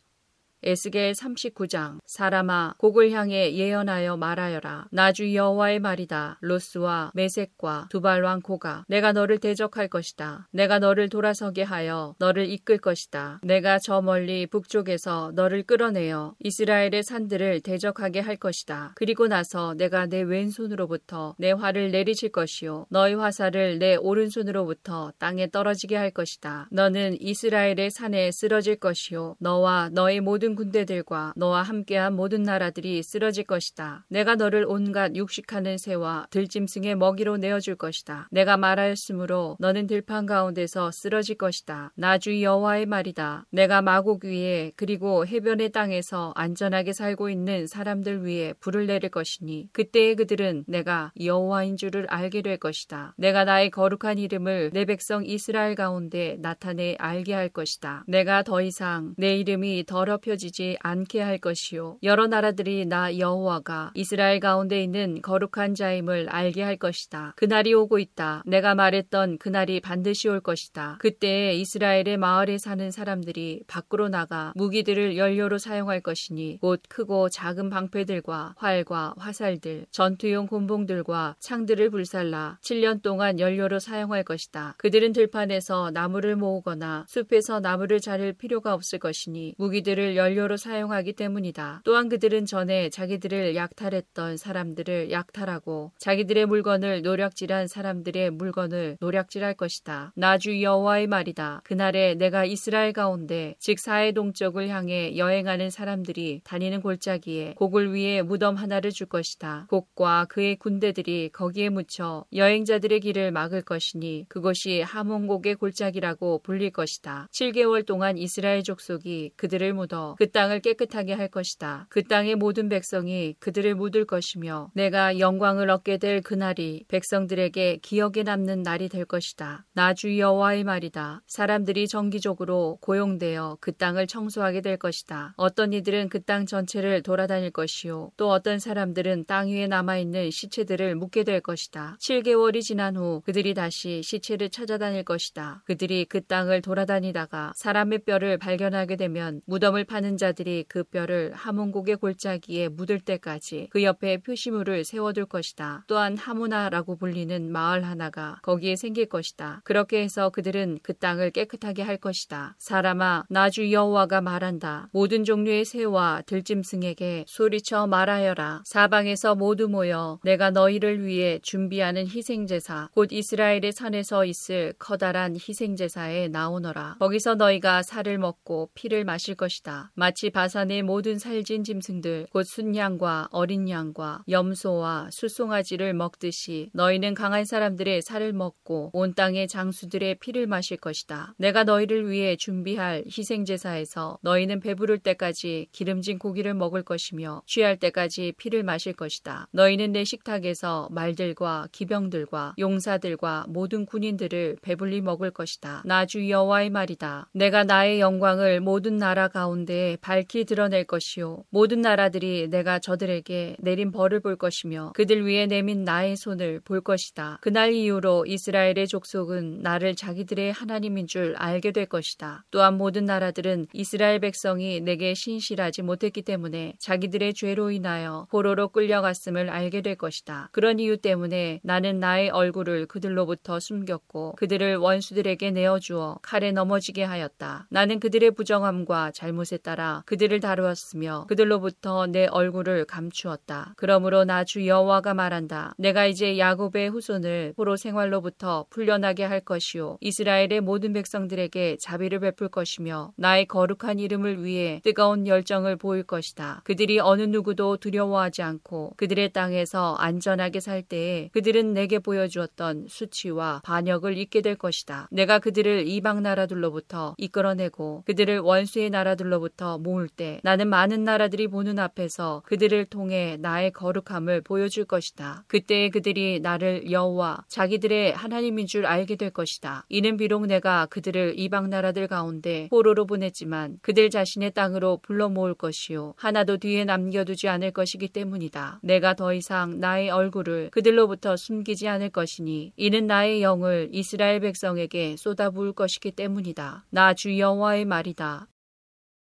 에스겔 삼십구 장. 사람아, 곡을 향해 예언하여 말하여라. 나주 여호와의 말이다. 로스와 메섹과 두발 왕 고가, 내가 너를 대적할 것이다. 내가 너를 돌아서게 하여 너를 이끌 것이다. 내가 저 멀리 북쪽에서 너를 끌어내어 이스라엘의 산들을 대적하게 할 것이다. 그리고 나서 내가 내 왼손으로부터 내 활을 내리칠 것이요, 너의 화살을 내 오른손으로부터 땅에 떨어지게 할 것이다. 너는 이스라엘의 산에 쓰러질 것이요, 너와 너의 모든 군대들과 너와 함께한 모든 나라들이 쓰러질 것이다. 내가 너를 온갖 육식하는 새와 들짐승의 먹이로 내어줄 것이다. 내가 말하였으므로 너는 들판 가운데서 쓰러질 것이다. 나주 여호와의 말이다. 내가 마곡 위에, 그리고 해변의 땅에서 안전하게 살고 있는 사람들 위에 불을 내릴 것이니 그때의 그들은 내가 여호와인 줄을 알게 될 것이다. 내가 나의 거룩한 이름을 내 백성 이스라엘 가운데 나타내 알게 할 것이다. 내가 더 이상 내 이름이 더럽히 지지 않게 할 것이요, 여러 나라들이 나 여호와가 이스라엘 가운데 있는 거룩한 자임을 알게 할 것이다. 그날이 오고 있다. 내가 말했던 그날이 반드시 올 것이다. 그때 이스라엘의 마을에 사는 사람들이 밖으로 나가 무기들을 연료로 사용할 것이니 곧 크고 작은 방패들과 활과 화살들, 전투용 곤봉들과 창들을 불살라 칠 년 동안 연료로 사용할 것이다. 그들은 들판에서 나무를 모으거나 숲에서 나무를 자를 필요가 없을 것이니 무기들을 연료로 사용하기 때문이다. 또한 그들은 전에 자기들을 약탈했던 사람들을 약탈하고 자기들의 물건을 노략질한 사람들의 물건을 노략질할 것이다. 나주 여호와의 말이다. 그날에 내가 이스라엘 가운데, 즉 사해 동쪽을 향해 여행하는 사람들이 다니는 골짜기에 곡을 위에 무덤 하나를 줄 것이다. 곡과 그의 군대들이 거기에 묻혀 여행자들의 길을 막을 것이니 그것이 하몬곡의 골짜기라고 불릴 것이다. 칠 개월 동안 이스라엘 족속이 그들을 묻어 그 땅을 깨끗하게 할 것이다. 그 땅의 모든 백성이 그들을 묻을 것이며 내가 영광을 얻게 될 그날이 백성들에게 기억에 남는 날이 될 것이다. 나주 여호와의 말이다. 사람들이 정기적으로 고용되어 그 땅을 청소하게 될 것이다. 어떤 이들은 그 땅 전체를 돌아다닐 것이요, 또 어떤 사람들은 땅 위에 남아있는 시체들을 묻게 될 것이다. 칠 개월이 지난 후 그들이 다시 시체를 찾아다닐 것이다. 그들이 그 땅을 돌아다니다가 사람의 뼈를 발견하게 되면 무덤을 파는 자들이 그 뼈를 하몬곡의 골짜기에 묻을 때까지 그 옆에 표시물을 세워둘 것이다. 또한 하모나라고 불리는 마을 하나가 거기에 생길 것이다. 그렇게 해서 그들은 그 땅을 깨끗하게 할 것이다. 사람아, 나주 여호와가 말한다. 모든 종류의 새와 들짐승에게 소리쳐 말하여라. 사방에서 모두 모여 내가 너희를 위해 준비하는 희생제사, 곧 이스라엘의 산에서 있을 커다란 희생제사에 나오너라. 거기서 너희가 살을 먹고 피를 마실 것이다. 마치 바산의 모든 살진 짐승들 곧 숫양과 어린 양과 염소와 수송아지를 먹듯이 너희는 강한 사람들의 살을 먹고 온 땅의 장수들의 피를 마실 것이다. 내가 너희를 위해 준비할 희생제사에서 너희는 배부를 때까지 기름진 고기를 먹을 것이며 취할 때까지 피를 마실 것이다. 너희는 내 식탁에서 말들과 기병들과 용사들과 모든 군인들을 배불리 먹을 것이다. 나 주 여호와의 말이다. 내가 나의 영광을 모든 나라 가운데 밝히 드러낼 것이요 모든 나라들이 내가 저들에게 내린 벌을 볼 것이며 그들 위에 내민 나의 손을 볼 것이다. 그날 이후로 이스라엘의 족속은 나를 자기들의 하나님인 줄 알게 될 것이다. 또한 모든 나라들은 이스라엘 백성이 내게 신실하지 못했기 때문에 자기들의 죄로 인하여 포로로 끌려갔음을 알게 될 것이다. 그런 이유 때문에 나는 나의 얼굴을 그들로부터 숨겼고 그들을 원수들에게 내어주어 칼에 넘어지게 하였다. 나는 그들의 부정함과 잘못에 따라 그들을 다루었으며 그들로부터 내 얼굴을 감추었다. 그러므로 나 주 여호와가 말한다. 내가 이제 야곱의 후손을 포로 생활로부터 풀려나게 할 것이요 이스라엘의 모든 백성들에게 자비를 베풀 것이며 나의 거룩한 이름을 위해 뜨거운 열정을 보일 것이다. 그들이 어느 누구도 두려워하지 않고 그들의 땅에서 안전하게 살 때에 그들은 내게 보여주었던 수치와 반역을 잊게 될 것이다. 내가 그들을 이방 나라들로부터 이끌어내고 그들을 원수의 나라들로부터 모을 때 나는 많은 나라들이 보는 앞에서 그들을 통해 나의 거룩함을 보여줄 것이다. 그때에 그들이 나를 여호와 자기들의 하나님인 줄 알게 될 것이다. 이는 비록 내가 그들을 이방 나라들 가운데 포로로 보냈지만 그들 자신의 땅으로 불러 모을 것이요 하나도 뒤에 남겨두지 않을 것이기 때문이다. 내가 더 이상 나의 얼굴을 그들로부터 숨기지 않을 것이니 이는 나의 영을 이스라엘 백성에게 쏟아부을 것이기 때문이다. 나 주 여호와의 말이다.